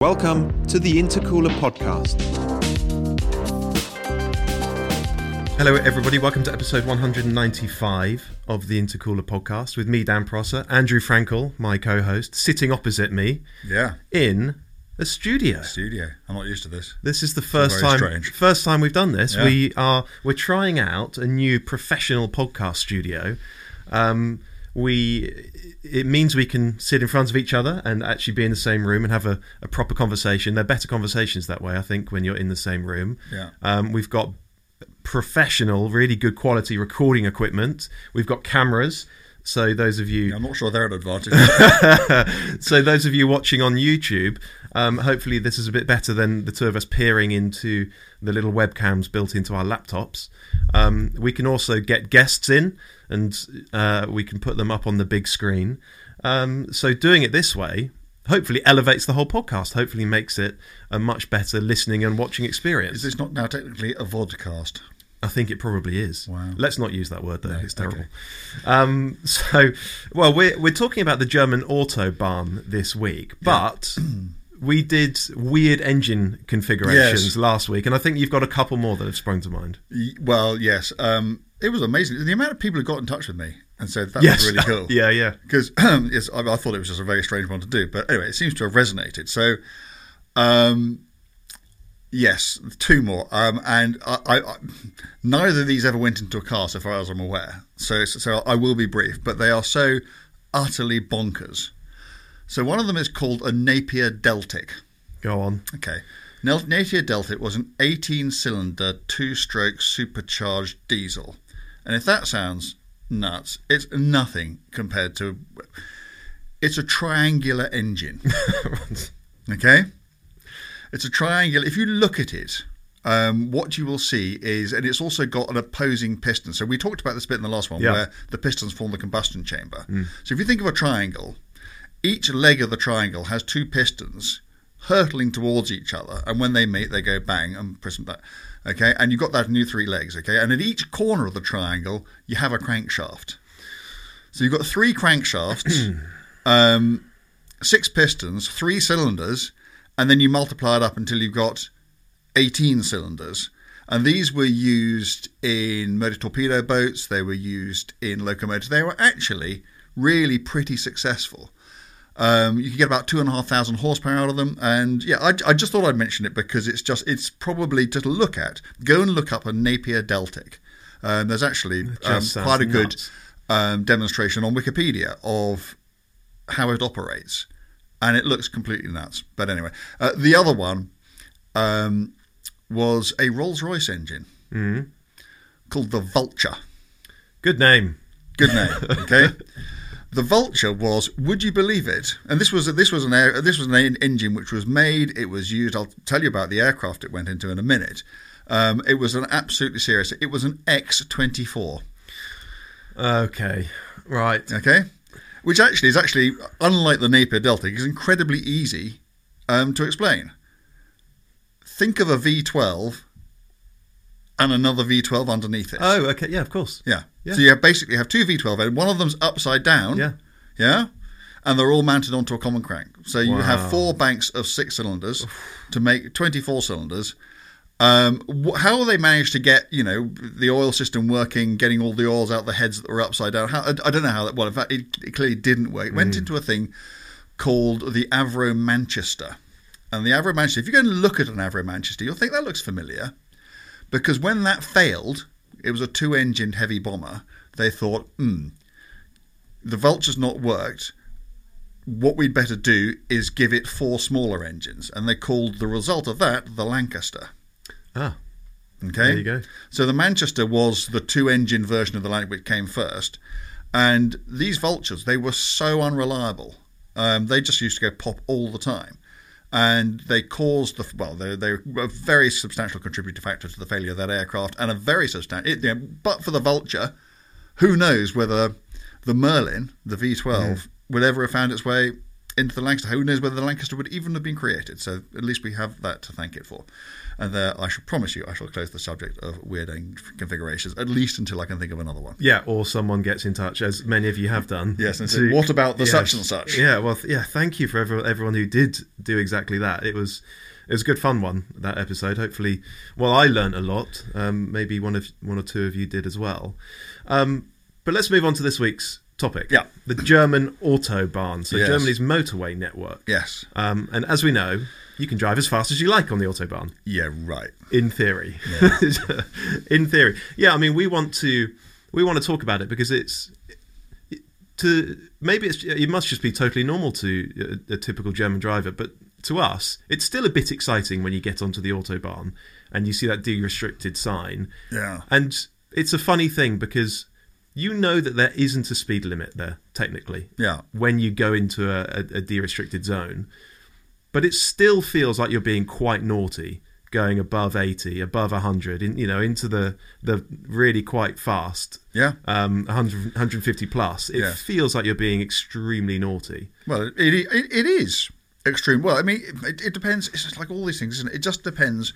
Welcome to the Intercooler podcast. Hello everybody, welcome to episode 195 of the Intercooler podcast with me, Dan Prosser, Andrew Frankel, my co-host, sitting opposite me. Yeah. In a studio. I'm not used to this. This is the first time we've done this. Yeah. We're trying out a new professional podcast studio. It means we can sit in front of each other and actually be in the same room and have a proper conversation. They're better conversations that way, I think, when you're in the same room. Yeah. We've got professional, really good quality recording equipment. We've got cameras. So those of you... Yeah, I'm not sure they're an advantage. So those of you watching on YouTube, hopefully this is a bit better than the two of us peering into the little webcams built into our laptops. We can also get guests in and we can put them up on the big screen. So doing it this way hopefully elevates the whole podcast, hopefully makes it a much better listening and watching experience. Is this not now technically a vodcast? I think it probably is. Wow. Let's not use that word, though. No, it's terrible. Okay. We're talking about the German Autobahn this week, but we did weird engine configurations last week, and I think you've got a couple more that have sprung to mind. Well, yes. It was amazing. The amount of people who got in touch with me and said that was really cool. Yeah. Because I thought it was just a very strange one to do, but anyway, it seems to have resonated. So... yes, two more, and I neither of these ever went into a car, so far as I'm aware. So I will be brief, but they are so utterly bonkers. So one of them is called a Napier Deltic. Go on. Okay, Napier Deltic was an 18-cylinder, two-stroke supercharged diesel, and if that sounds nuts, it's nothing compared to. It's a triangular engine. Okay. It's a triangular. If you look at it, what you will see is, and it's also got an opposing piston. So we talked about this bit in the last one, where the pistons form the combustion chamber. Mm. So if you think of a triangle, each leg of the triangle has two pistons hurtling towards each other, and when they meet, they go bang and press them back. Okay, and you've got that in your three legs. Okay, and at each corner of the triangle, you have a crankshaft. So you've got three crankshafts, six pistons, three cylinders. And then you multiply it up until you've got 18 cylinders. And these were used in motor torpedo boats. They were used in locomotives. They were actually really pretty successful. You could get about 2,500 horsepower out of them. And yeah, I just thought I'd mention it because it's probably just a look at. Go and look up a Napier Deltic. There's actually quite a good demonstration on Wikipedia of how it operates. And it looks completely nuts. But anyway, the other one was a Rolls-Royce engine called the Vulture. Good name. Okay. The Vulture was, would you believe it? And this was an engine which was made. It was used. I'll tell you about the aircraft it went into in a minute. It was an absolutely serious. It was an X-24. Okay. Right. Okay. which actually is actually, unlike the Napier Deltic, is incredibly easy to explain. Think of a V12 and another V12 underneath it. Oh, okay. Yeah, of course. Yeah. So you basically have two V12s, and one of them's upside down. Yeah. Yeah. And they're all mounted onto a common crank. So you have four banks of six cylinders to make 24 cylinders. How they managed to get, you know, the oil system working, getting all the oils out the heads that were upside down. I don't know how that. Well, in fact, it clearly didn't work. It went into a thing called the Avro Manchester. And the Avro Manchester, if you go and look at an Avro Manchester, you'll think that looks familiar. Because when that failed, it was a two-engined heavy bomber. They thought, the Vulture's not worked. What we'd better do is give it four smaller engines. And they called the result of that the Lancaster. Ah, okay. There you go. So the Manchester was the two-engine version of the Lancaster, which came first. And these Vultures, they were so unreliable. They just used to go pop all the time. And they caused the... Well, they were a very substantial contributor factor to the failure of that aircraft, and a very substantial... You know, but for the Vulture, who knows whether the Merlin, the V12, would ever have found its way into the Lancaster. Who knows whether the Lancaster would even have been created. So at least we have that to thank it for. And there, I shall promise you, I shall close the subject of weird configurations, at least until I can think of another one. Yeah, or someone gets in touch, as many of you have done. Yes, and said, what about the such and such? Yeah, well, thank you for everyone who did do exactly that. It was a good fun one, that episode. Hopefully, well, I learned a lot. Maybe one or two of you did as well. But let's move on to this week's topic. Yeah. The German Autobahn. So Germany's motorway network. Yes. And as we know, you can drive as fast as you like on the Autobahn. Yeah, right. In theory. Yeah. In theory. Yeah, I mean, we want to talk about it because it must just be totally normal to a typical German driver, but to us, it's still a bit exciting when you get onto the Autobahn and you see that de-restricted sign. Yeah. And it's a funny thing because you know that there isn't a speed limit there, technically, when you go into a de-restricted zone. But it still feels like you're being quite naughty, going above 80, above 100, into the really quite fast, 100, 150 plus. It feels like you're being extremely naughty. Well, it is extreme. Well, I mean, it depends. It's just like all these things, isn't it? It just depends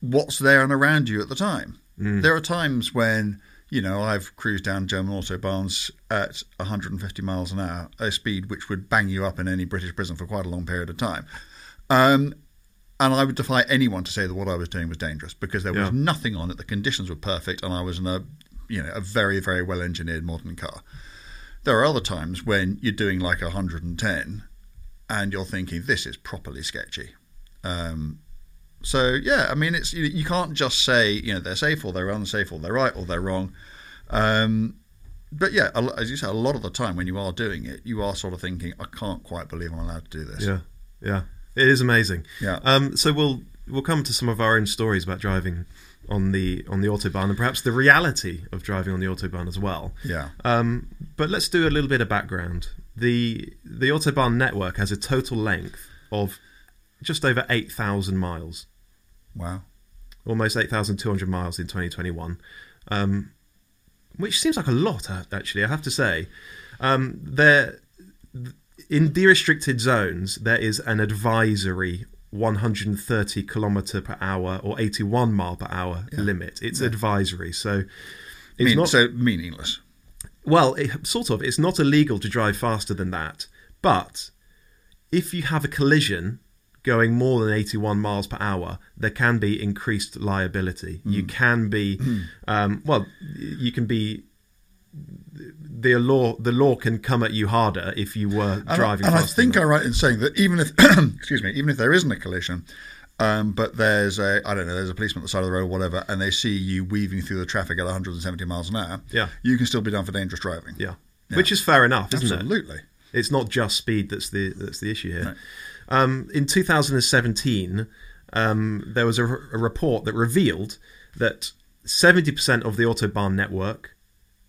what's there and around you at the time. Mm. There are times when... You know, I've cruised down German autobahns at 150 miles an hour, a speed which would bang you up in any British prison for quite a long period of time. And I would defy anyone to say that what I was doing was dangerous because there was nothing on it. The conditions were perfect and I was in a very, very well-engineered modern car. There are other times when you're doing like 110 and you're thinking, this is properly sketchy. So, yeah, I mean, it's you can't just say, they're safe or they're unsafe or they're right or they're wrong. But, yeah, as you say, a lot of the time when you are doing it, you are sort of thinking, I can't quite believe I'm allowed to do this. Yeah, yeah. It is amazing. Yeah. So we'll come to some of our own stories about driving on the Autobahn and perhaps the reality of driving on the Autobahn as well. Yeah. But let's do a little bit of background. The Autobahn network has a total length of just over 8,000 miles. Wow. Almost 8,200 miles in 2021, which seems like a lot, actually, I have to say. In de-restricted zones, there is an advisory 130 kilometre per hour or 81 mile per hour limit. It's advisory, so... It's not so meaningless. Well, it's not illegal to drive faster than that, but if you have a collision... going more than 81 miles per hour, there can be increased liability. You can be, the law can come at you harder if you were driving faster. And I think I'm right in saying that even if there isn't a collision, but there's a policeman at the side of the road or whatever, and they see you weaving through the traffic at 170 miles an hour, you can still be done for dangerous driving. Yeah, yeah. Which is fair enough, isn't it? Absolutely. It's not just speed that's the issue here. No. In 2017, there was a report that revealed that 70% of the Autobahn network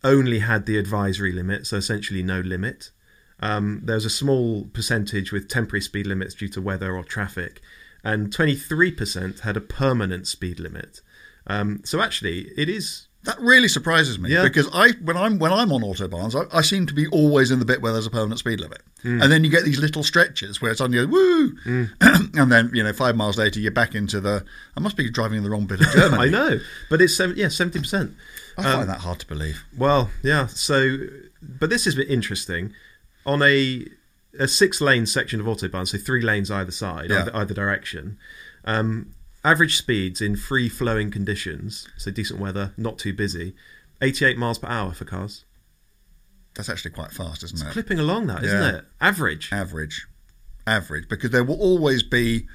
only had the advisory limit, so essentially no limit. There was a small percentage with temporary speed limits due to weather or traffic, and 23% had a permanent speed limit. So actually, it is That really surprises me, because when I'm on autobahns, I seem to be always in the bit where there's a permanent speed limit, and then you get these little stretches where suddenly woo, and then 5 miles later you're back into the. I must be driving in the wrong bit of Germany. I know, but it's 70%. I find that hard to believe. Well, yeah. So, but this is interesting. On a 6-lane section of autobahn, so 3 lanes either side, either direction. Average speeds in free-flowing conditions, so decent weather, not too busy, 88 miles per hour for cars. That's actually quite fast, isn't it? It's clipping along that, isn't it? Average. Because there will always be,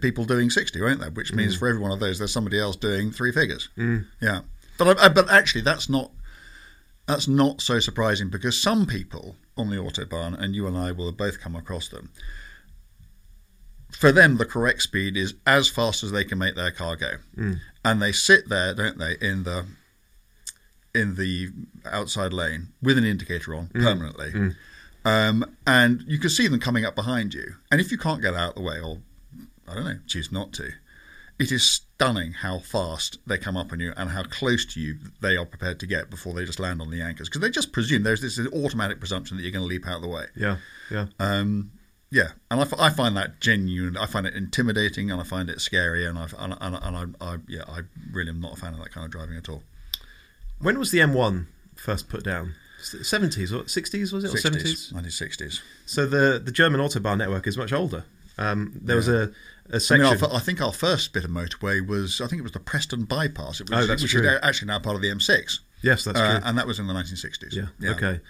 people doing 60, won't there? Which means for every one of those, there's somebody else doing 3 figures. Yeah. But actually, that's not so surprising, because some people on the autobahn, and you and I will have both come across them, for them, the correct speed is as fast as they can make their car go, and they sit there, don't they, in the outside lane with an indicator on permanently, and you can see them coming up behind you. And if you can't get out of the way, or I don't know, choose not to, it is stunning how fast they come up on you and how close to you they are prepared to get before they just land on the anchors, because they just presume there's this automatic presumption that you're going to leap out of the way. Yeah, and I find that genuine. I find it intimidating, and I find it scary, and I really am not a fan of that kind of driving at all. When was the M1 first put down? 70s or 60s, was it? 60s, or 70s? 1960s. So the German Autobahn network is much older. There was a section. I think our first bit of motorway was, I think it was the Preston Bypass. It was, which is actually now part of the M6. Yes, that's true. And that was in the 1960s. Yeah. Okay.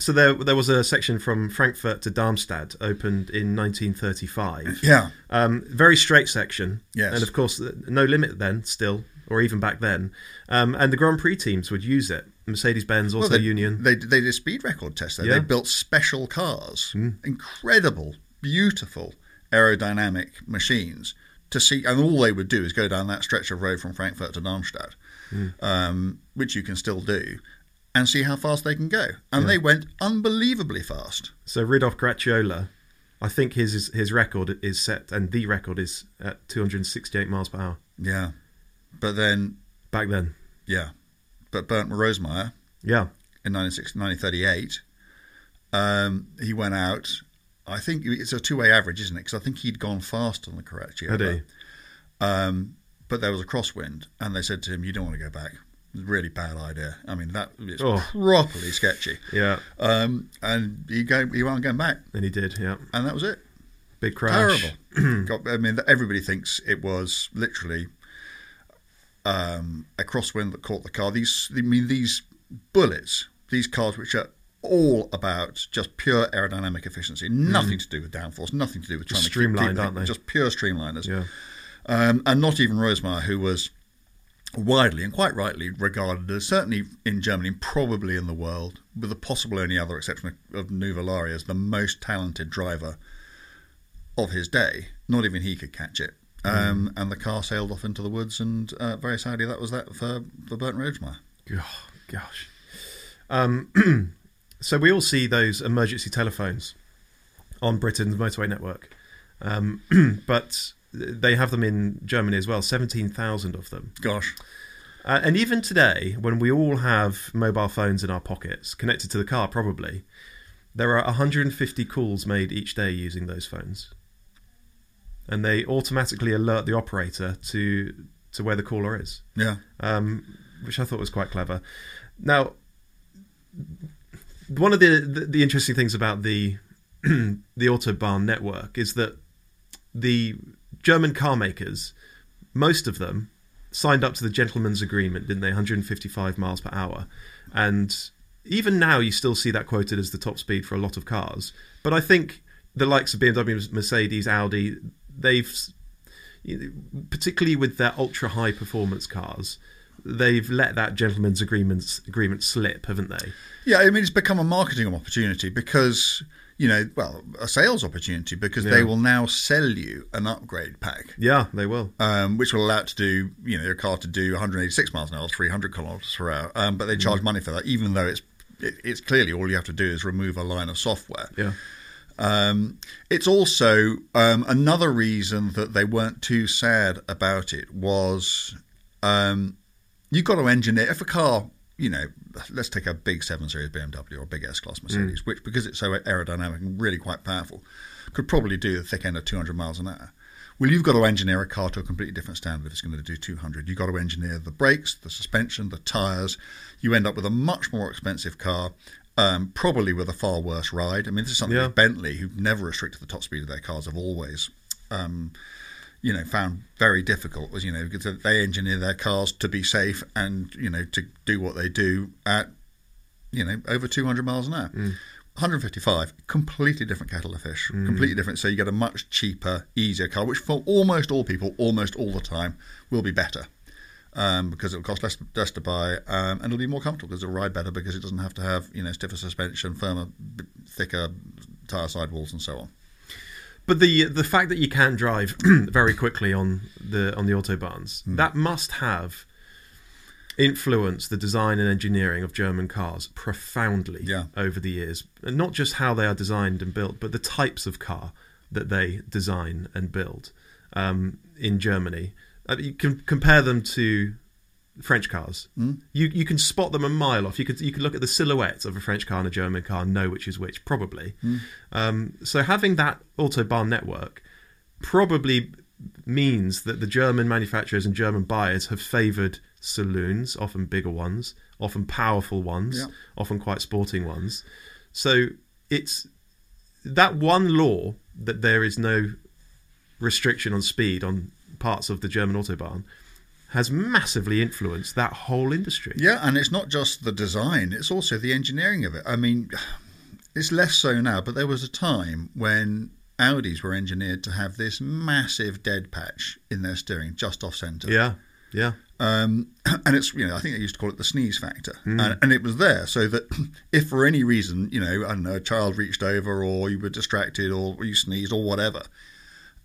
So there was a section from Frankfurt to Darmstadt opened in 1935. Yeah. Very straight section. Yes. And, of course, no limit then still, or even back then. And the Grand Prix teams would use it. Mercedes-Benz, Auto Union. They did a speed record test there. Yeah. They built special cars, incredible, beautiful aerodynamic machines to see. And all they would do is go down that stretch of road from Frankfurt to Darmstadt. Which you can still do, and see how fast they can go. And they went unbelievably fast. So Rudolf Caracciola, I think his record is set, and the record is at 268 miles per hour. Yeah. But then... Back then. Yeah. But Bernd Rosemeyer, in 1938, he went out, I think it's a two-way average, isn't it? Because I think he'd gone faster than the Caracciola. I do. But there was a crosswind, and they said to him, "You don't want to go back. It's a really bad idea." I mean, that is properly sketchy. Yeah. And he wasn't going back. And he did, yeah. And that was it. Big crash. Terrible. I mean, everybody thinks it was literally a crosswind that caught the car. These bullets, these cars which are all about just pure aerodynamic efficiency, nothing to do with downforce, nothing to do with trying to streamlined, aren't they? Just pure streamliners. Yeah. And not even Rosemeyer, who was widely and quite rightly regarded as, certainly in Germany and probably in the world, with the possible only other exception of Nuvolari, as the most talented driver of his day, not even he could catch it. And the car sailed off into the woods, and very sadly that was that for Bernd Rosemeyer. Oh, gosh. So we all see those emergency telephones on Britain's motorway network. But... They have them in Germany as well, 17,000 of them. Gosh. And even today, when we all have mobile phones in our pockets, connected to the car probably, there are 150 calls made each day using those phones. And they automatically alert the operator to where the caller is. Yeah. Which I thought was quite clever. Now, one of the interesting things about the the Autobahn network is that the German car makers, most of them, signed up to the gentleman's agreement, didn't they? 155 miles per hour. And even now you still see that quoted as the top speed for a lot of cars. But I think the likes of BMW, Mercedes, Audi, they've, particularly with their ultra-high performance cars, they've let that gentleman's agreement slip, haven't they? Yeah, I mean, it's become a marketing opportunity because... a sales opportunity, because they will now sell you an upgrade pack. Yeah, they will. Which will allow it to do, a car to do 186 miles an hour, 300 kilometers per hour. But they charge money for that, even though it's clearly all you have to do is remove a line of software. Yeah. It's also another reason that they weren't too sad about it was you've got to engineer. If a car, you know, let's take a big 7 Series BMW or a big S-Class Mercedes, which, because it's so aerodynamic and really quite powerful, could probably do the thick end of 200 miles an hour. Well, you've got to engineer a car to a completely different standard if it's going to do 200. You've got to engineer the brakes, the suspension, the tyres. You end up with a much more expensive car, probably with a far worse ride. I mean, this is something with Bentley, who've never restricted the top speed of their cars, have always... you know, found very difficult was, you know, because they engineer their cars to be safe and, you know, to do what they do at, you know, over 200 miles an hour. 155, completely different kettle of fish, completely different. So you get a much cheaper, easier car, which for almost all people, almost all the time, will be better because it'll cost less to buy and it'll be more comfortable because it'll ride better because it doesn't have to have, you know, stiffer suspension, firmer, thicker tyre sidewalls and so on. But the fact that you can drive very quickly on the autobahns, that must have influenced the design and engineering of German cars profoundly over the years. And not just how they are designed and built, but the types of car that they design and build in Germany. You can compare them to French cars. You can spot them a mile off. You can look at the silhouettes of a French car and a German car and know which is which, probably. So having that Autobahn network probably means that the German manufacturers and German buyers have favoured saloons, often bigger ones, often powerful ones, often quite sporting ones. So it's that one law that there is no restriction on speed on parts of the German Autobahn has massively influenced that whole industry. Yeah, and it's not just the design, it's also the engineering of it. I mean, it's less so now, but there was a time when Audis were engineered to have this massive dead patch in their steering, just off-centre. Yeah. And it's, you know, I think they used to call it the sneeze factor. And it was there so that if for any reason, you know, I don't know, a child reached over or you were distracted or you sneezed or whatever,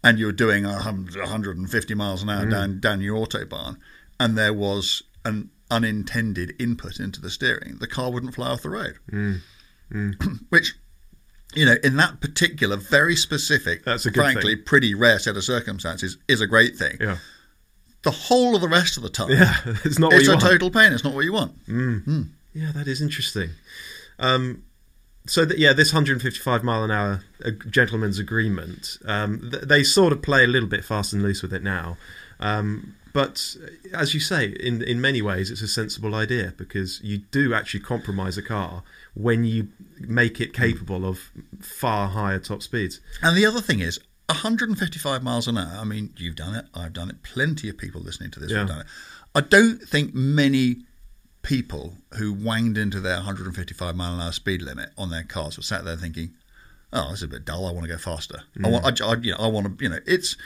and you were doing 150 miles an hour down your Autobahn, and there was an unintended input into the steering, the car wouldn't fly off the road. Which, you know, in that particular, very specific, frankly, pretty rare set of circumstances, is a great thing. The whole of the rest of the time, it's not what you want. It's a total pain. It's not what you want. Yeah, that is interesting. So, this 155-mile-an-hour gentleman's agreement, they sort of play a little bit fast and loose with it now. But as you say, in many ways, it's a sensible idea because you do actually compromise a car when you make it capable of far higher top speeds. And the other thing is, 155 miles an hour, I mean, you've done it, I've done it, plenty of people listening to this have done it. I don't think many people who wanged into their 155 mile an hour speed limit on their cars were sat there thinking, "Oh, this is a bit dull. I want to go faster. I want to. It's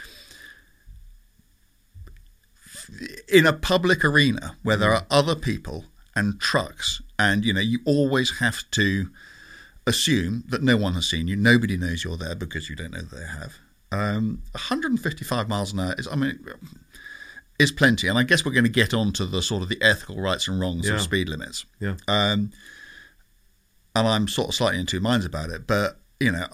in a public arena where there are other people and trucks, and you know you always have to assume that no one has seen you. Nobody knows you're there because you don't know that they have. 155 miles an hour is, I mean, is plenty, and I guess we're going to get on to the sort of the ethical rights and wrongs of speed limits. And I'm sort of slightly in two minds about it, but you know,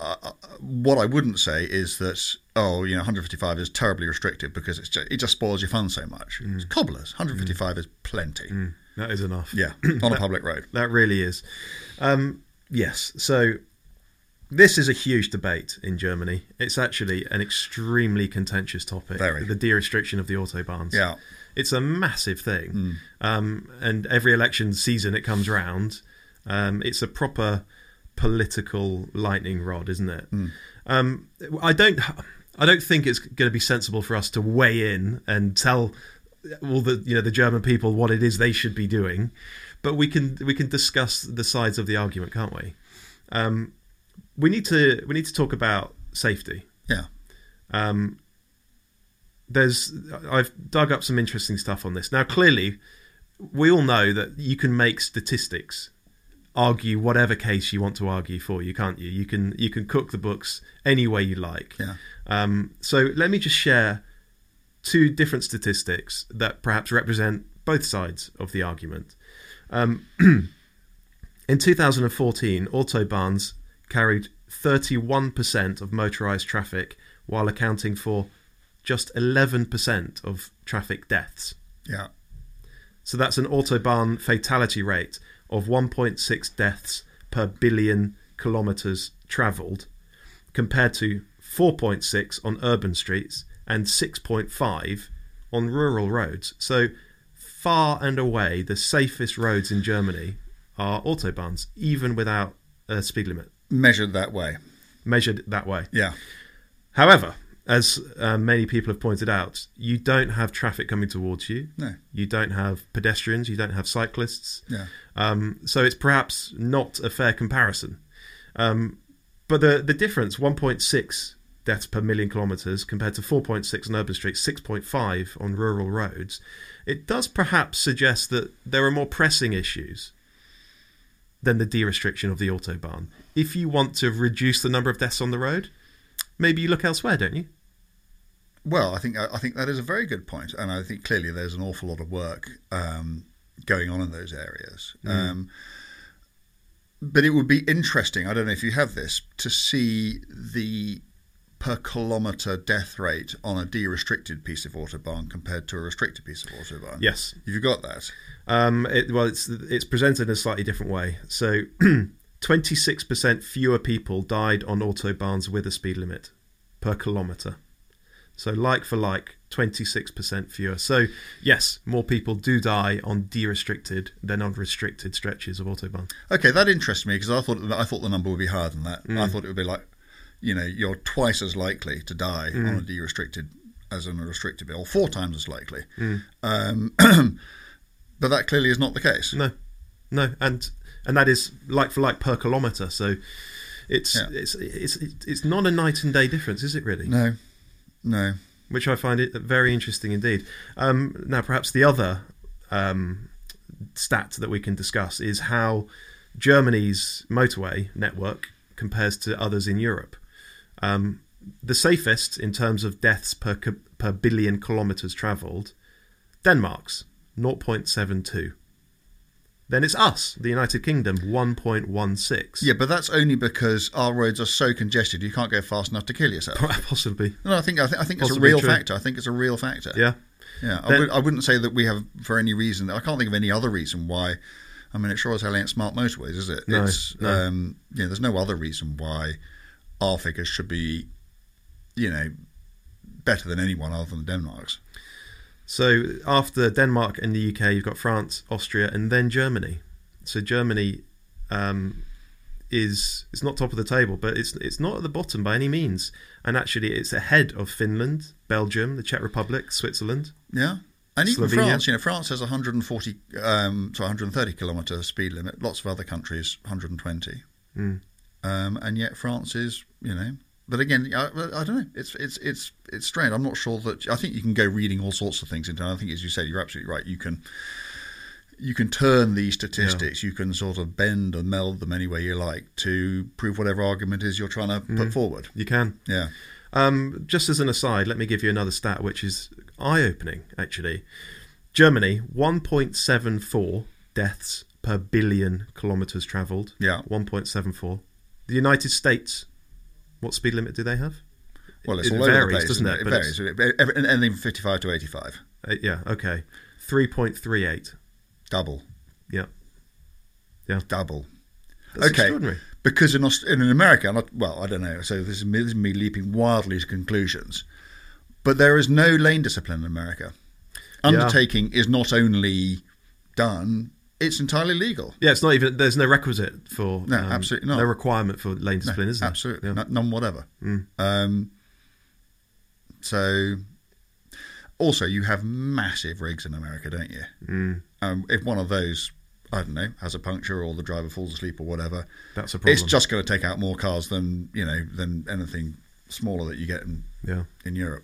what I wouldn't say is that, oh, you know, 155 is terribly restrictive because it's just, it just spoils your fun so much. It's cobblers. 155 is plenty. That is enough. On a public road. That really is. Yes, so this is a huge debate in Germany. It's actually an extremely contentious topic. The de-restriction of the autobahns. It's a massive thing. And every election season it comes round, it's a proper political lightning rod, isn't it? I don't think it's going to be sensible for us to weigh in and tell all the, you know, the German people what it is they should be doing, but we can discuss the sides of the argument, can't we? We need to talk about safety. I've dug up some interesting stuff on this. Now, clearly, we all know that you can make statistics argue whatever case you want to argue for, you can't you? You can cook the books any way you like. So let me just share two different statistics that perhaps represent both sides of the argument. In 2014, autobahns carried 31% of motorised traffic while accounting for just 11% of traffic deaths. So that's an Autobahn fatality rate of 1.6 deaths per billion kilometres travelled, compared to 4.6 on urban streets and 6.5 on rural roads. So far and away, the safest roads in Germany are Autobahns, even without a speed limit. Measured that way. Yeah. However, as many people have pointed out, you don't have traffic coming towards you. No. You don't have pedestrians. You don't have cyclists. Yeah. So it's perhaps not a fair comparison. But the difference, 1.6 deaths per million kilometres compared to 4.6 on urban streets, 6.5 on rural roads, it does perhaps suggest that there are more pressing issues than the de-restriction of the Autobahn. If you want to reduce the number of deaths on the road, maybe you look elsewhere, don't you? Well, I think that is a very good point, and I think clearly there's an awful lot of work going on in those areas. But it would be interesting, I don't know if you have this, to see the per kilometre death rate on a de-restricted piece of Autobahn compared to a restricted piece of Autobahn. Yes. You've got that. It's presented in a slightly different way. So 26% fewer people died on Autobahns with a speed limit per kilometre. So like for like, 26% fewer. So yes, more people do die on de-restricted than on restricted stretches of Autobahn. Okay, that interests me because I thought the number would be higher than that. I thought it would be like, you know, you're twice as likely to die on a de-restricted as on a restricted bill, or 4 times as likely. But that clearly is not the case. No, and that is like for like per kilometre. So it's not a night and day difference, is it really? No. Which I find it very interesting indeed. Now, perhaps the other stat that we can discuss is how Germany's motorway network compares to others in Europe. The safest in terms of deaths per billion kilometres travelled, Denmark's 0.72. Then it's us, the United Kingdom, 1.16. Yeah, but that's only because our roads are so congested you can't go fast enough to kill yourself. Possibly. No, I think it's a real factor. I think it's a real factor. Yeah. Then, I wouldn't say that we have, for any reason, I can't think of any other reason why. I mean, it sure as hell ain't smart motorways, is it? No. There's no other reason why our figures should be, better than anyone other than Denmark's. So after Denmark and the UK, you've got France, Austria, and then Germany. So Germany it's not top of the table, but it's not at the bottom by any means. And actually, it's ahead of Finland, Belgium, the Czech Republic, Switzerland. Yeah, and even Slovenia. France. France has 140 to 130 kilometre speed limit. Lots of other countries 120, and yet France is, But again, I don't know. It's strange. I'm not sure that. I think you can go reading all sorts of things into. I think, as you said, you're absolutely right. You can turn these statistics. Yeah. You can sort of bend and meld them any way you like to prove whatever argument is you're trying to put forward. You can. Yeah. Just as an aside, let me give you another stat, which is eye-opening. Actually, Germany 1.74 deaths per billion kilometers travelled. Yeah. 1.74. The United States. What speed limit do they have? Well, it's all over the place, doesn't it? It varies, anything from 55 to 85. Yeah, okay. 3.38. Double. Yeah. Double. That's extraordinary. Because in America, I don't know, so this is me leaping wildly to conclusions, but there is no lane discipline in America. Undertaking is not only done... It's entirely legal. Yeah, it's not even. There's no requisite for. No, absolutely not. No requirement for lane discipline, is there? Absolutely, yeah. None whatever. So, also, you have massive rigs in America, don't you? If one of those, I don't know, has a puncture or the driver falls asleep or whatever, that's a problem. It's just going to take out more cars than anything smaller that you get in Europe.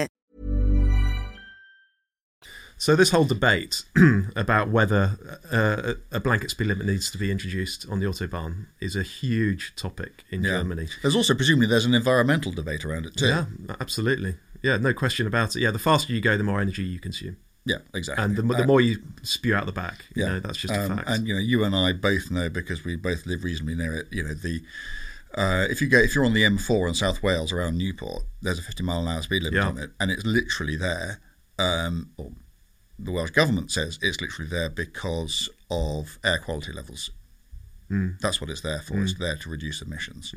So this whole debate about whether a blanket speed limit needs to be introduced on the Autobahn is a huge topic in Germany. There's also, presumably, there's an environmental debate around it too. Yeah, absolutely. Yeah, no question about it. Yeah, the faster you go, the more energy you consume. Yeah, exactly. And the more you spew out the back, you know, that's just a fact. And, you know, you and I both know, because we both live reasonably near it, you know, the... If you're on the M4 in South Wales around Newport, there's a 50 mile an hour speed limit on it, and it's literally there. Or the Welsh government says it's literally there because of air quality levels. That's what it's there for. It's there to reduce emissions.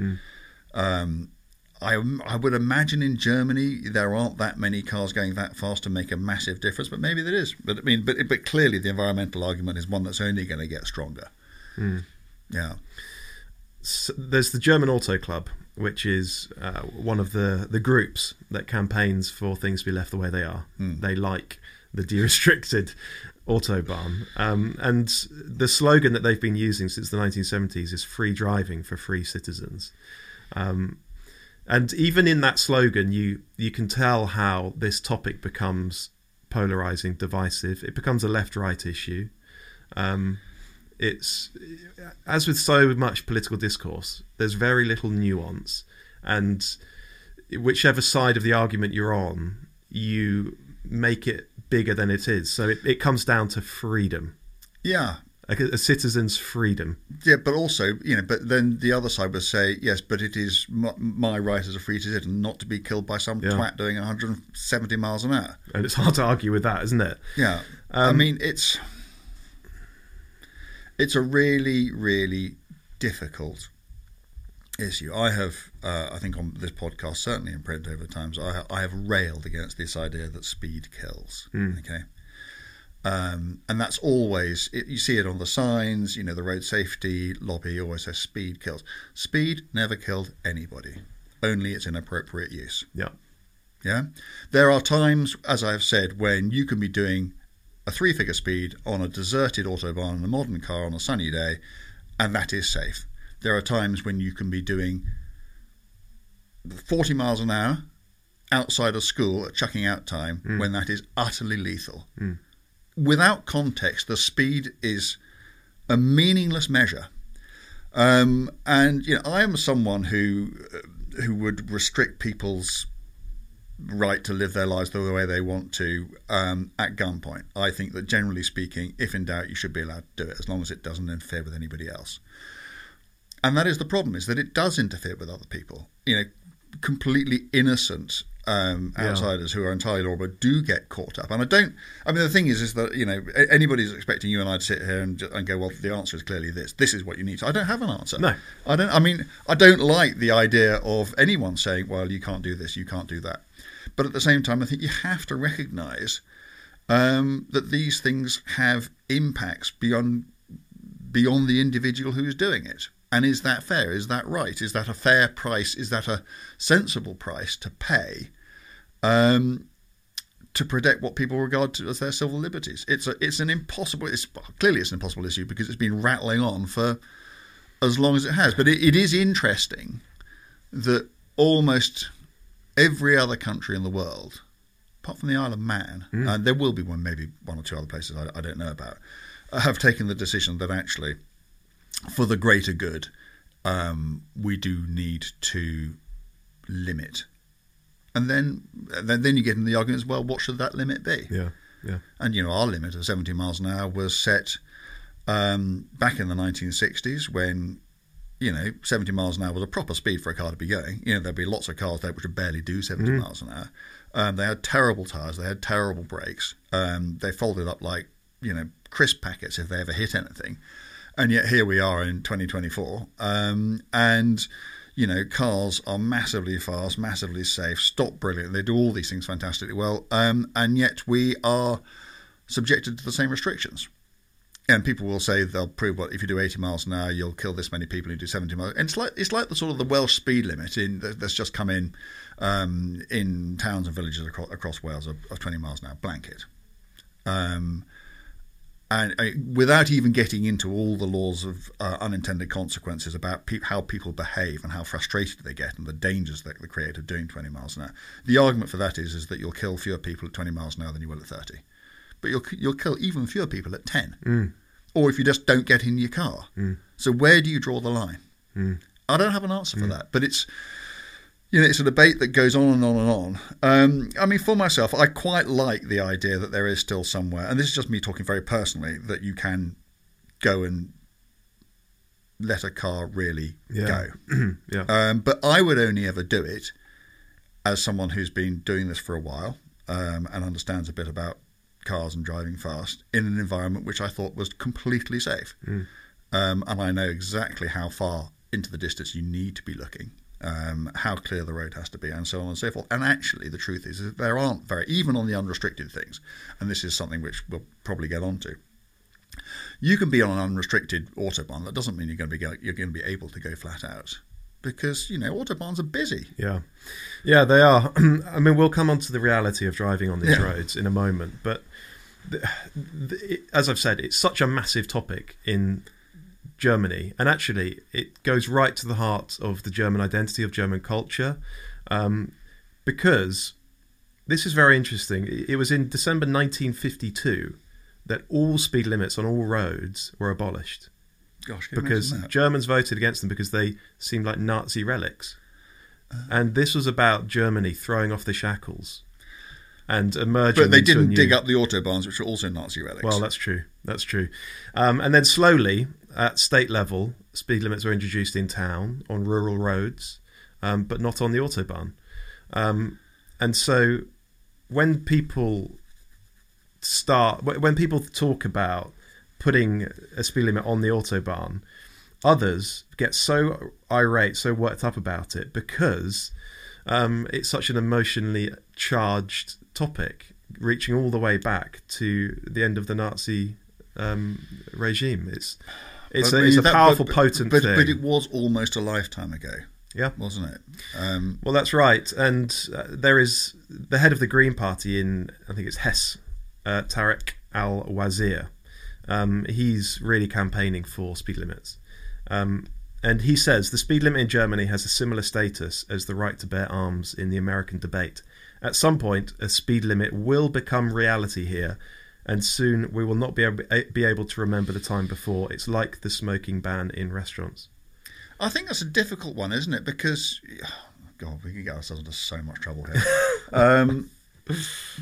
I would imagine in Germany there aren't that many cars going that fast to make a massive difference, but maybe there is. But I mean, but clearly the environmental argument is one that's only going to get stronger. Yeah. So there's the German Auto Club, which is one of the groups that campaigns for things to be left the way they are. They like the de-restricted Autobahn. And the slogan that they've been using since the 1970s is free driving for free citizens. And even in that slogan, you can tell how this topic becomes polarising, divisive. It becomes a left-right issue. It's, as with so much political discourse, there's very little nuance, and whichever side of the argument you're on, you make it bigger than it is. So it comes down to freedom. Yeah. Like a citizen's freedom. Yeah, but also, you know, but then the other side would say, yes, but it is my right as a free citizen not to be killed by some twat doing 170 miles an hour. And it's hard to argue with that, isn't it? Yeah. I mean, It's a really, really difficult issue. I have, I think on this podcast, certainly in print over times, I have railed against this idea that speed kills. Okay, and that's always, you see it on the signs, you know, the road safety lobby always says speed kills. Speed never killed anybody, only its inappropriate use. Yeah. Yeah. There are times, as I've said, when you can be doing a three-figure speed on a deserted Autobahn in a modern car on a sunny day, and that is safe. There are times when you can be doing 40 miles an hour outside of school at chucking out time when that is utterly lethal. Without context, the speed is a meaningless measure. And you know, I am someone who would restrict people's right to live their lives the way they want to at gunpoint. I think that, generally speaking, if in doubt, you should be allowed to do it as long as it doesn't interfere with anybody else. And that is the problem, is that it does interfere with other people. You know, completely innocent outsiders who are entirely normal do get caught up. And the thing is that, you know, anybody's expecting you and I to sit here and go, well, the answer is clearly this. This is what you need to. I don't have an answer. No. I don't like the idea of anyone saying, well, you can't do this, you can't do that. But at the same time, I think you have to recognise that these things have impacts beyond the individual who's doing it. And is that fair? Is that right? Is that a fair price? Is that a sensible price to pay to protect what people regard as their civil liberties? Clearly it's an impossible issue, because it's been rattling on for as long as it has. But it is interesting that almost every other country in the world, apart from the Isle of Man, and there will be one, maybe one or two other places I don't know about, have taken the decision that actually, for the greater good, we do need to limit. And then you get into the arguments, well, what should that limit be? Yeah, yeah. And, you know, our limit of 70 miles an hour was set back in the 1960s when, you know, 70 miles an hour was a proper speed for a car to be going. You know, there'd be lots of cars there which would barely do 70 miles an hour. They had terrible tyres. They had terrible brakes. They folded up like, you know, crisp packets if they ever hit anything. And yet here we are in 2024. And, you know, cars are massively fast, massively safe, stop brilliant. They do all these things fantastically well, and yet we are subjected to the same restrictions. And people will say they'll prove what if you do 80 miles an hour, you'll kill this many people who do 70 miles. And it's like the sort of the Welsh speed limit that's just come in towns and villages across Wales of 20 miles an hour blanket. And without even getting into all the laws of unintended consequences about how people behave and how frustrated they get and the dangers that they create of doing 20 miles an hour, the argument for that is that you'll kill fewer people at 20 miles an hour than you will at 30. But you'll kill even fewer people at 10, or if you just don't get in your car. So where do you draw the line? I don't have an answer for that, but it's a debate that goes on and on and on. I mean, for myself, I quite like the idea that there is still somewhere, and this is just me talking very personally, that you can go and let a car really go. Yeah. But I would only ever do it as someone who's been doing this for a while and understands a bit about cars and driving fast in an environment which I thought was completely safe. And I know exactly how far into the distance you need to be looking. How clear the road has to be, and so on and so forth. And actually, the truth is that there aren't very, even on the unrestricted things, and this is something which we'll probably get onto. You can be on an unrestricted autobahn. That doesn't mean you're going to be able to go flat out, because autobahns are busy. Yeah, they are. I mean, we'll come onto the reality of driving on these roads in a moment. But as I've said, it's such a massive topic in Germany, and actually it goes right to the heart of the German identity, of German culture, because this is very interesting. It was in December 1952 that all speed limits on all roads were abolished. Gosh, because Germans voted against them because they seemed like Nazi relics. And this was about Germany throwing off the shackles and emerging. But they didn't dig up the autobahns, which were also Nazi relics. Well, that's true. And then slowly, at state level, speed limits were introduced in town, on rural roads, but not on the autobahn. And so when people talk about putting a speed limit on the autobahn, others get so irate, so worked up about it, because it's such an emotionally charged topic, reaching all the way back to the end of the Nazi regime. It's a powerful, potent thing. But it was almost a lifetime ago, wasn't it? Well, that's right. And there is the head of the Green Party in, I think it's Hesse, Tarek al-Wazir. He's really campaigning for speed limits. And he says, the speed limit in Germany has a similar status as the right to bear arms in the American debate. At some point, a speed limit will become reality here, and soon we will not be able to remember the time before. It's like the smoking ban in restaurants. I think that's a difficult one, isn't it? Because, God, we can get ourselves into so much trouble here.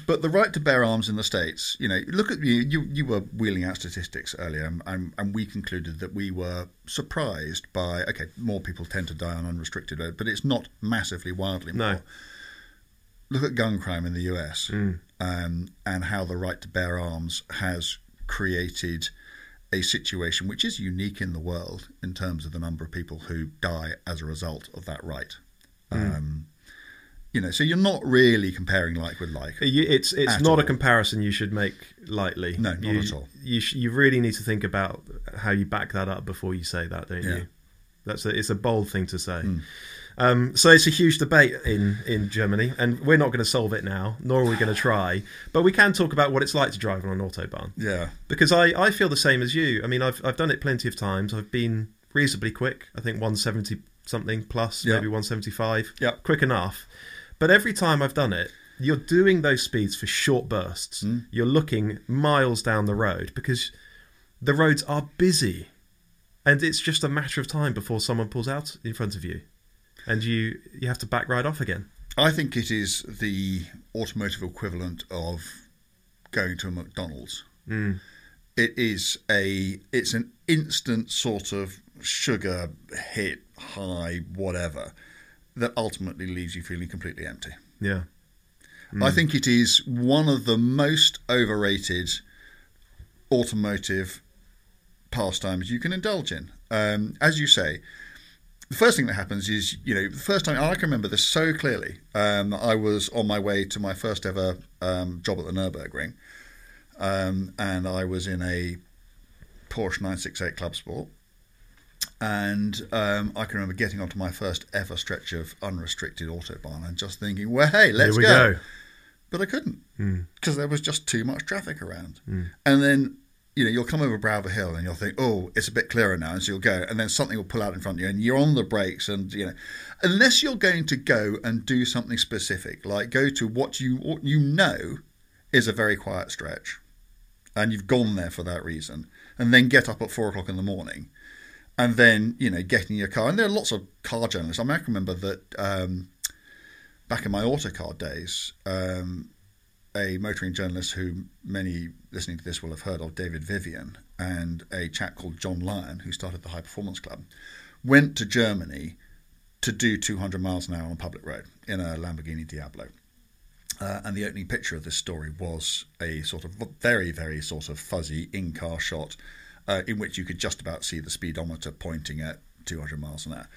But the right to bear arms in the States, look at you were wheeling out statistics earlier, and we concluded that we were surprised by, more people tend to die on unrestricted road, but it's not massively wildly more. No. Look at gun crime in the US. And how the right to bear arms has created a situation which is unique in the world in terms of the number of people who die as a result of that right. So you're not really comparing like with like. It's not all a comparison you should make lightly. No, not at all. You really need to think about how you back that up before you say that, don't you? It's a bold thing to say. So it's a huge debate in Germany, and we're not going to solve it now, nor are we going to try. But we can talk about what it's like to drive on an autobahn. Yeah. Because I feel the same as you. I mean, I've done it plenty of times. I've been reasonably quick. I think 170-something plus, maybe 175. Yeah. Quick enough. But every time I've done it, you're doing those speeds for short bursts. You're looking miles down the road because the roads are busy. And it's just a matter of time before someone pulls out in front of you. And you have to back right off again. I think it is the automotive equivalent of going to a McDonald's. It is it's an instant sort of sugar hit, high, whatever, that ultimately leaves you feeling completely empty. Yeah. I think it is one of the most overrated automotive pastimes you can indulge in. As you say, the first thing that happens is, you know, the first time, and I can remember this so clearly, I was on my way to my first ever job at the Nürburgring, and I was in a Porsche 968 Club Sport, and I can remember getting onto my first ever stretch of unrestricted Autobahn and just thinking, well, hey, let's go. But I couldn't, because there was just too much traffic around. And then, you know, you'll come over Browder Hill and you'll think, oh, it's a bit clearer now, and so you'll go, and then something will pull out in front of you and you're on the brakes. And, you know, unless you're going to go and do something specific, like go to what you know is a very quiet stretch, and you've gone there for that reason, and then get up at 4 o'clock in the morning, and then, you know, get in your car. And there are lots of car journalists. I mean, I can remember that back in my Autocar days, a motoring journalist who many listening to this will have heard of, David Vivian, and a chap called John Lyon, who started the High Performance Club, went to Germany to do 200 miles an hour on a public road in a Lamborghini Diablo. And the opening picture of this story was a sort of very, very sort of fuzzy in-car shot in which you could just about see the speedometer pointing at 200 miles an hour.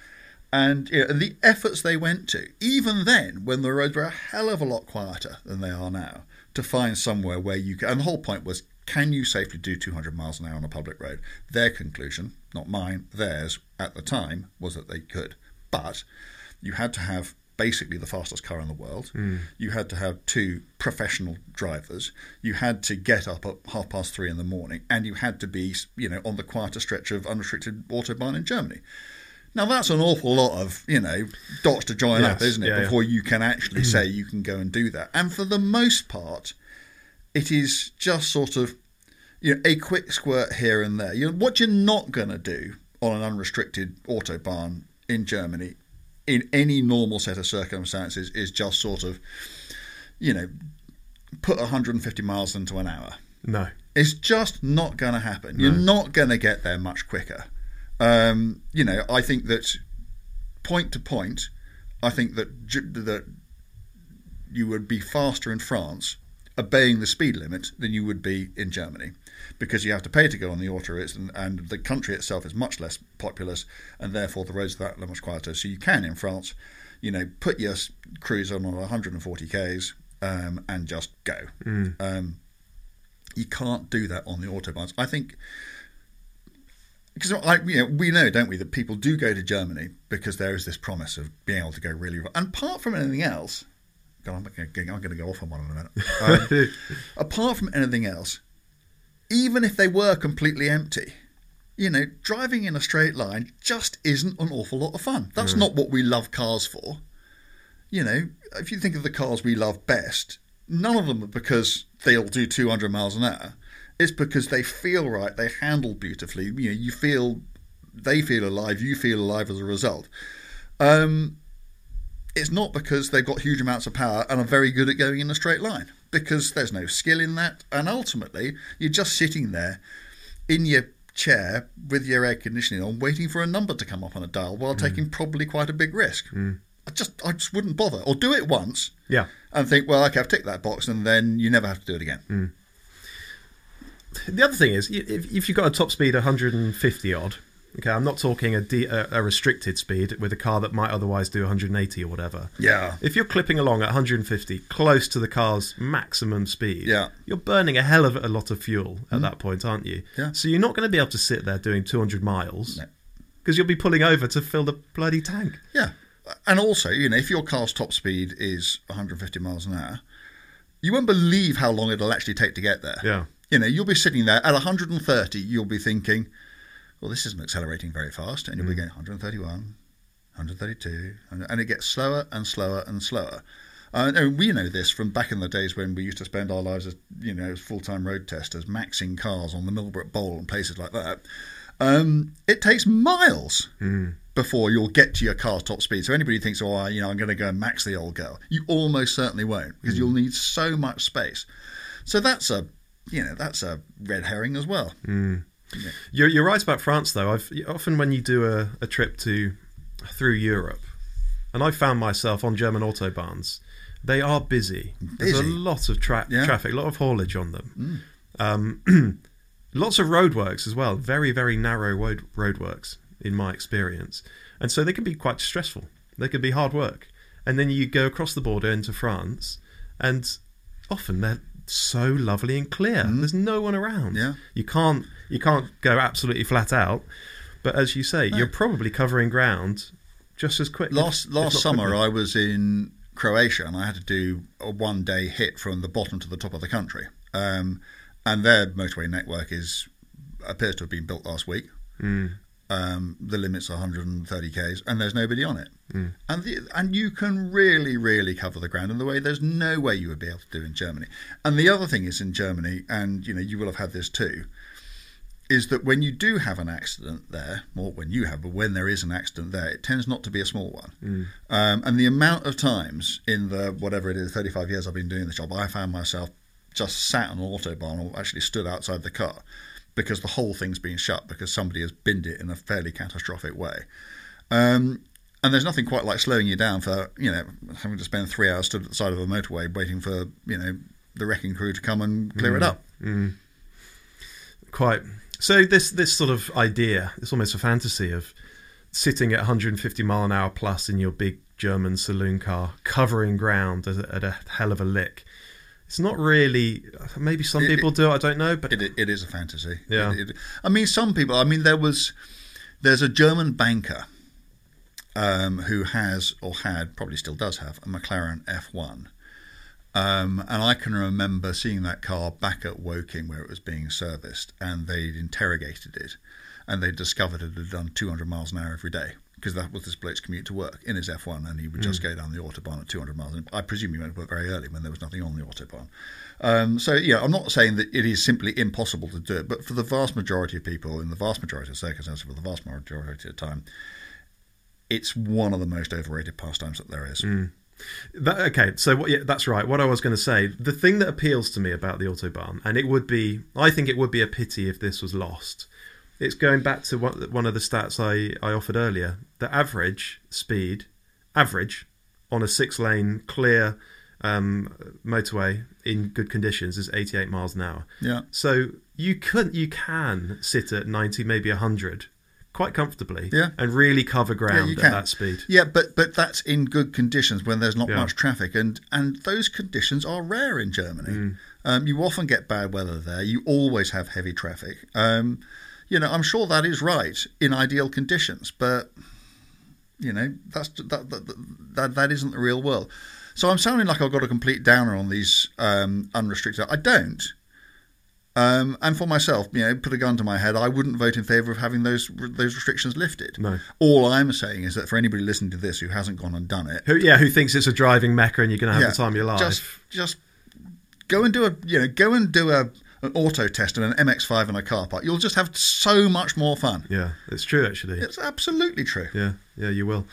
And, you know, the efforts they went to, even then, when the roads were a hell of a lot quieter than they are now, to find somewhere where you can... And the whole point was, can you safely do 200 miles an hour on a public road? Their conclusion, not mine, theirs, at the time, was that they could. But you had to have basically the fastest car in the world. You had to have two professional drivers. You had to get up at 3:30 in the morning. And you had to be, you know, on the quieter stretch of unrestricted Autobahn in Germany. Now, that's an awful lot of, you know, dots to join up, isn't it, before you can actually say you can go and do that. And for the most part, it is just sort of, you know, a quick squirt here and there. You know, what you're not going to do on an unrestricted Autobahn in Germany in any normal set of circumstances is just sort of, you know, put 150 miles into an hour. No. It's just not going to happen. No. You're not going to get there much quicker. You know, I think that point to point, I think that you would be faster in France obeying the speed limit than you would be in Germany, because you have to pay to go on the autoroutes, and the country itself is much less populous, and therefore the roads are that much quieter. So you can in France, you know, put your cruise on 140 k's and just go. You can't do that on the Autobahns, I think. Because, you know, we know, don't we, that people do go to Germany because there is this promise of being able to go really... And apart from anything else... God, I'm going to go off on one in a minute. Apart from anything else, even if they were completely empty, you know, driving in a straight line just isn't an awful lot of fun. That's not what we love cars for. You know, if you think of the cars we love best, none of them are because they'll do 200 miles an hour. It's because they feel right, they handle beautifully. You know, you feel, they feel alive as a result. It's not because they've got huge amounts of power and are very good at going in a straight line, because there's no skill in that. And ultimately, you're just sitting there in your chair with your air conditioning on, waiting for a number to come up on a dial while taking probably quite a big risk. I just wouldn't bother, or do it once, and think, well, okay, I've ticked that box, and then you never have to do it again. The other thing is, if you've got a top speed 150 odd, okay, I'm not talking a restricted speed with a car that might otherwise do 180 or whatever. Yeah. If you're clipping along at 150, close to the car's maximum speed, you're burning a hell of a lot of fuel at that point, aren't you? Yeah. So you're not going to be able to sit there doing 200 miles because you'll be pulling over to fill the bloody tank. Yeah. And also, you know, if your car's top speed is 150 miles an hour, you won't believe how long it'll actually take to get there. Yeah. You know, you'll be sitting there at 130, you'll be thinking, well, this isn't accelerating very fast. And you'll be going 131, 132, and it gets slower and slower and slower. And we know this from back in the days when we used to spend our lives as, you know, full-time road testers, maxing cars on the Millbrook Bowl and places like that. It takes miles before you'll get to your car's top speed. So anybody thinks, oh, you know, I'm going to go and max the old girl. You almost certainly won't, because you'll need so much space. So that's a... You know, that's a red herring as well. Yeah. You're right about France, though. Often when you do a trip through Europe, and I found myself on German autobahns, they are busy. There's a lot of traffic, a lot of haulage on them. Lots of roadworks as well. Very, very narrow roadworks in my experience. And so they can be quite stressful. They can be hard work. And then you go across the border into France, and often they're so lovely and clear. Mm. There's no one around. Yeah. You can't go absolutely flat out. But as you say, you're probably covering ground just as quickly. Last summer, quickly. I was in Croatia, and I had to do a one-day hit from the bottom to the top of the country. And their motorway network appears to have been built last week. Mm. The limits are 130 k's, and there's nobody on it. Mm. And you can really, really cover the ground in the way there's no way you would be able to do in Germany. And the other thing is in Germany, and you will have had this too, is that when you do have an accident there, or when there is an accident there, it tends not to be a small one. Mm. And the amount of times in the, whatever it is, 35 years I've been doing this job, I found myself just sat on an Autobahn, or actually stood outside the car, because the whole thing's been shut, because somebody has binned it in a fairly catastrophic way. And there's nothing quite like slowing you down for, having to spend 3 hours stood at the side of a motorway waiting for, the wrecking crew to come and clear it up. Mm. Quite... So this sort of idea, it's almost a fantasy of sitting at 150 mile an hour plus in your big German saloon car, covering ground at a hell of a lick. It's not really, maybe some people do it, I don't know. But it is a fantasy. Yeah. There's a German banker who has, or had, probably still does have, a McLaren F1. And I can remember seeing that car back at Woking where it was being serviced, and they'd interrogated it, and they discovered it had done 200 miles an hour every day, because that was this bloke's commute to work in his F1, and he would just go down the Autobahn at 200 miles. I presume he went to work very early when there was nothing on the Autobahn. I'm not saying that it is simply impossible to do it, but for the vast majority of people, in the vast majority of circumstances, for the vast majority of the time, it's one of the most overrated pastimes that there is. Mm. That's right. What I was going to say, the thing that appeals to me about the Autobahn, and I think it would be a pity if this was lost, it's going back to one of the stats I offered earlier. The average speed, on a 6-lane clear motorway in good conditions is 88 miles an hour. Yeah. So you can sit at 90, maybe 100. Quite comfortably, yeah, and really cover ground at that speed. Yeah, but that's in good conditions when there's not much traffic, and those conditions are rare in Germany. Mm. You often get bad weather there. You always have heavy traffic. I'm sure that is right in ideal conditions, but that isn't the real world. So I'm sounding like I've got a complete downer on these unrestricted. I don't. And for myself, put a gun to my head, I wouldn't vote in favour of having those restrictions lifted. No. All I'm saying is that for anybody listening to this who hasn't gone and done it... Who thinks it's a driving mecca and you're going to have the time of your life. Just go and do an auto test and an MX-5 in a car park. You'll just have so much more fun. Yeah, it's true, actually. It's absolutely true. Yeah, you will.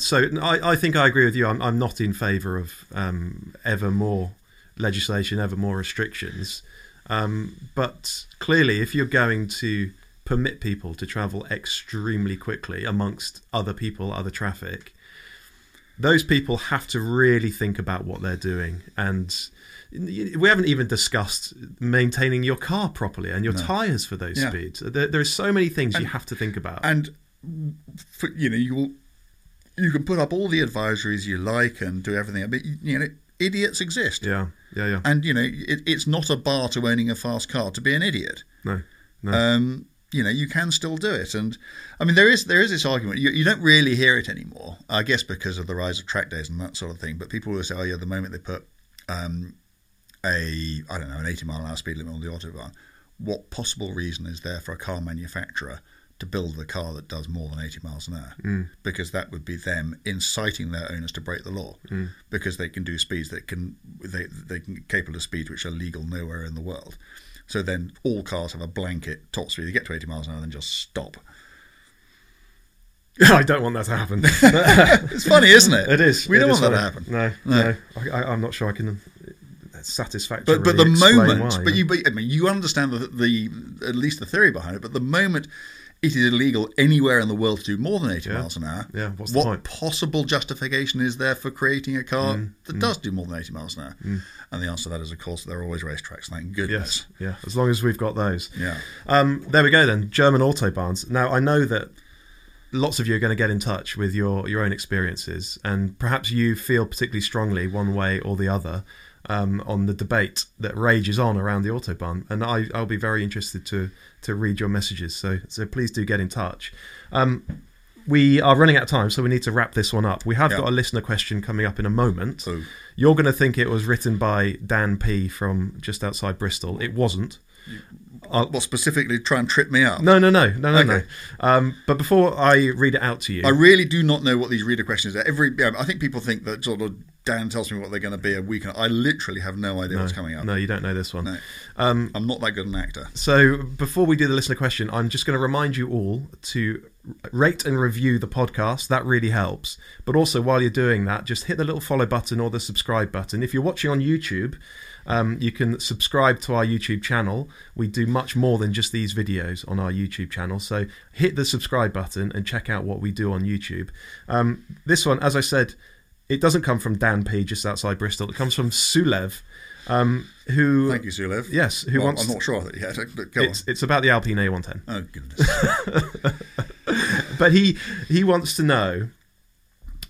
So I think I agree with you. I'm not in favour of ever more legislation, ever more restrictions, but clearly if you're going to permit people to travel extremely quickly amongst other people, other traffic, those people have to really think about what they're doing. And we haven't even discussed maintaining your car properly and your tyres for those speeds. There are so many things you have to think about, and you can put up all the advisories you like and do everything, but idiots exist. Yeah. And it's not a bar to owning a fast car to be an idiot. No. You can still do it. And I mean, there is this argument. You don't really hear it anymore, I guess, because of the rise of track days and that sort of thing. But people will say, the moment they put an 80 mile an hour speed limit on the Autobahn, what possible reason is there for a car manufacturer to build the car that does more than 80 miles an hour? Mm. Because that would be them inciting their owners to break the law, because they can do speeds that they can get capable of speeds which are legal nowhere in the world. So then all cars have a blanket top speed. They get to 80 miles an hour and then just stop. I don't want that to happen. It's funny, isn't it? It is. We don't want that to happen. No. I'm not sure I can... satisfactorily but the moment why, you understand the at least the theory behind it, but the moment it is illegal anywhere in the world to do more than 80 miles an hour, what possible justification is there for creating a car that does do more than 80 miles an hour? And the answer to that is, of course, there are always racetracks, thank goodness. Yes, as long as we've got those. There we go then, German Autobahns. Now I know that lots of you are going to get in touch with your own experiences, and perhaps you feel particularly strongly one way or the other on the debate that rages on around the Autobahn. And I'll be very interested to read your messages. So please do get in touch. We are running out of time, so we need to wrap this one up. We have got a listener question coming up in a moment. Ooh. You're going to think it was written by Dan P. from just outside Bristol. It wasn't. Well, specifically try and trip me up? No. But before I read it out to you... I really do not know what these reader questions are. I think people think that sort of Dan tells me what they're going to be a week. I literally have no idea what's coming up. No, you don't know this one. No. I'm not that good an actor. So before we do the listener question, I'm just going to remind you all to rate and review the podcast. That really helps. But also, while you're doing that, just hit the little follow button or the subscribe button. If you're watching on YouTube... you can subscribe to our YouTube channel. We do much more than just these videos on our YouTube channel. So hit the subscribe button and check out what we do on YouTube. This one, as I said, it doesn't come from Dan P. just outside Bristol. It comes from Sulev. Who? Thank you, Sulev. Yes. Who wants? I'm not sure that he had it, but it's about the Alpine A110. Oh, goodness. But he wants to know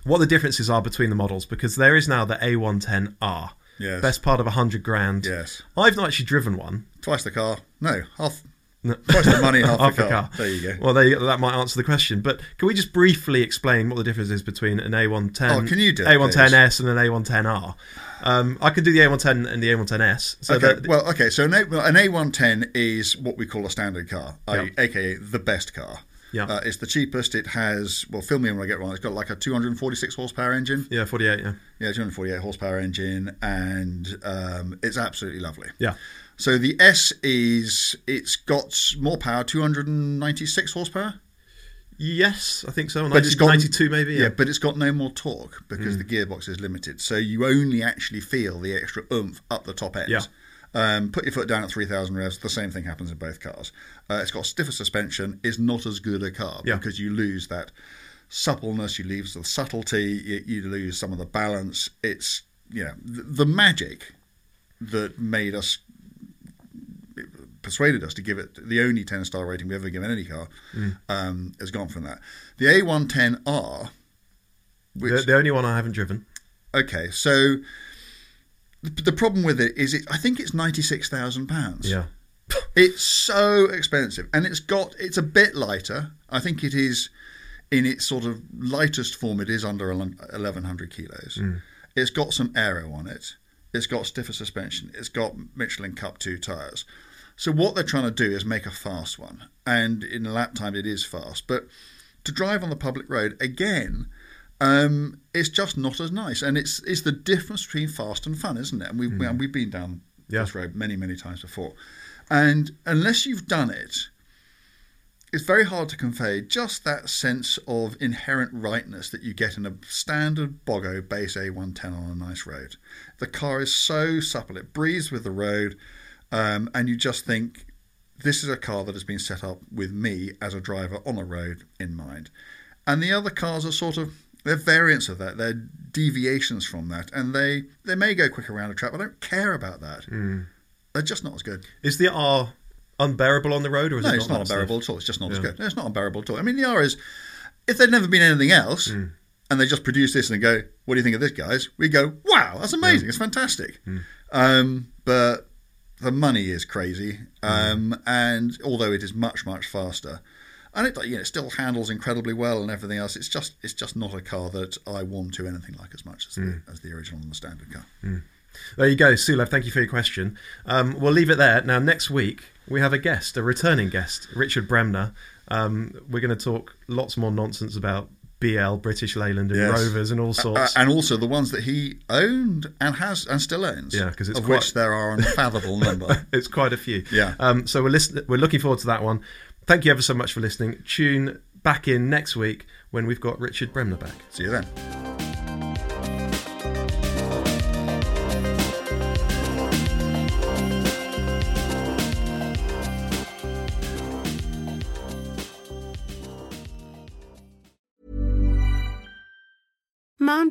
what the differences are between the models, because there is now the A110R. Yes. Best part of 100 grand. Yes. I've not actually driven one. Twice the car. No, half. No. Twice the money, half the car. There you go. Well, that might answer the question. But can we just briefly explain what the difference is between an A110? Oh, can you do A110S and an A110R? I can do the A110 and the A110S. So okay. So an A110 is what we call a standard car, aka the best car. Yeah. It's the cheapest. It has, film me when I get wrong, it's got like a 246 horsepower engine. Yeah, 48, yeah. Yeah, 248 horsepower engine, and it's absolutely lovely. Yeah. So the S it's got more power, 296 horsepower? Yes, I think so. But it's got 92 maybe. Yeah, but it's got no more torque because the gearbox is limited. So you only actually feel the extra oomph up the top end. Yeah. Put your foot down at 3,000 revs. The same thing happens in both cars. It's got stiffer suspension. Is not as good a car because you lose that suppleness. You lose the subtlety. You lose some of the balance. It's the magic that persuaded us to give it the only 10-star rating we've ever given any car. Has gone from that. The A110R, which the only one I haven't driven. Okay, so. The problem with it is, I think it's £96,000. Yeah, it's so expensive, and it's a bit lighter. I think it is, in its sort of lightest form, it is under 1,100 kilos. It's got some aero on it. It's got stiffer suspension. It's got Michelin Cup 2 tyres. So what they're trying to do is make a fast one, and in lap time it is fast. But to drive on the public road again. It's just not as nice, and it's the difference between fast and fun, isn't it? And we've been down this road many, many times before, and unless you've done it, it's very hard to convey just that sense of inherent rightness that you get in a standard Boggo base A110 on a nice road. The car is so supple, it breathes with the road, and you just think, this is a car that has been set up with me as a driver on a road in mind. And the other cars are sort of, they're variants of that. They're deviations from that. And they may go quick around a track, but I don't care about that. They're just not as good. Is the R unbearable on the road? Or is it not? No, it's not unbearable at all. It's just not as good. No, it's not unbearable at all. I mean, the R is, if there'd never been anything else, and they just produce this and go, what do you think of this, guys? We go, wow, that's amazing. Yeah. It's fantastic. But the money is crazy. And although it is much, much faster. And it still handles incredibly well and everything else. It's just not a car that I warm to anything like as much as the original and the standard car. There you go, Sulev. Thank you for your question. We'll leave it there. Now, next week we have a guest, a returning guest, Richard Bremner. We're going to talk lots more nonsense about BL, British Leyland, and Rovers and all sorts, and also the ones that he owned and has and still owns. Yeah, because which there are an unfathomable number. It's quite a few. Yeah. So we're looking forward to that one. Thank you ever so much for listening. Tune back in next week when we've got Richard Bremner back. See you then. Mom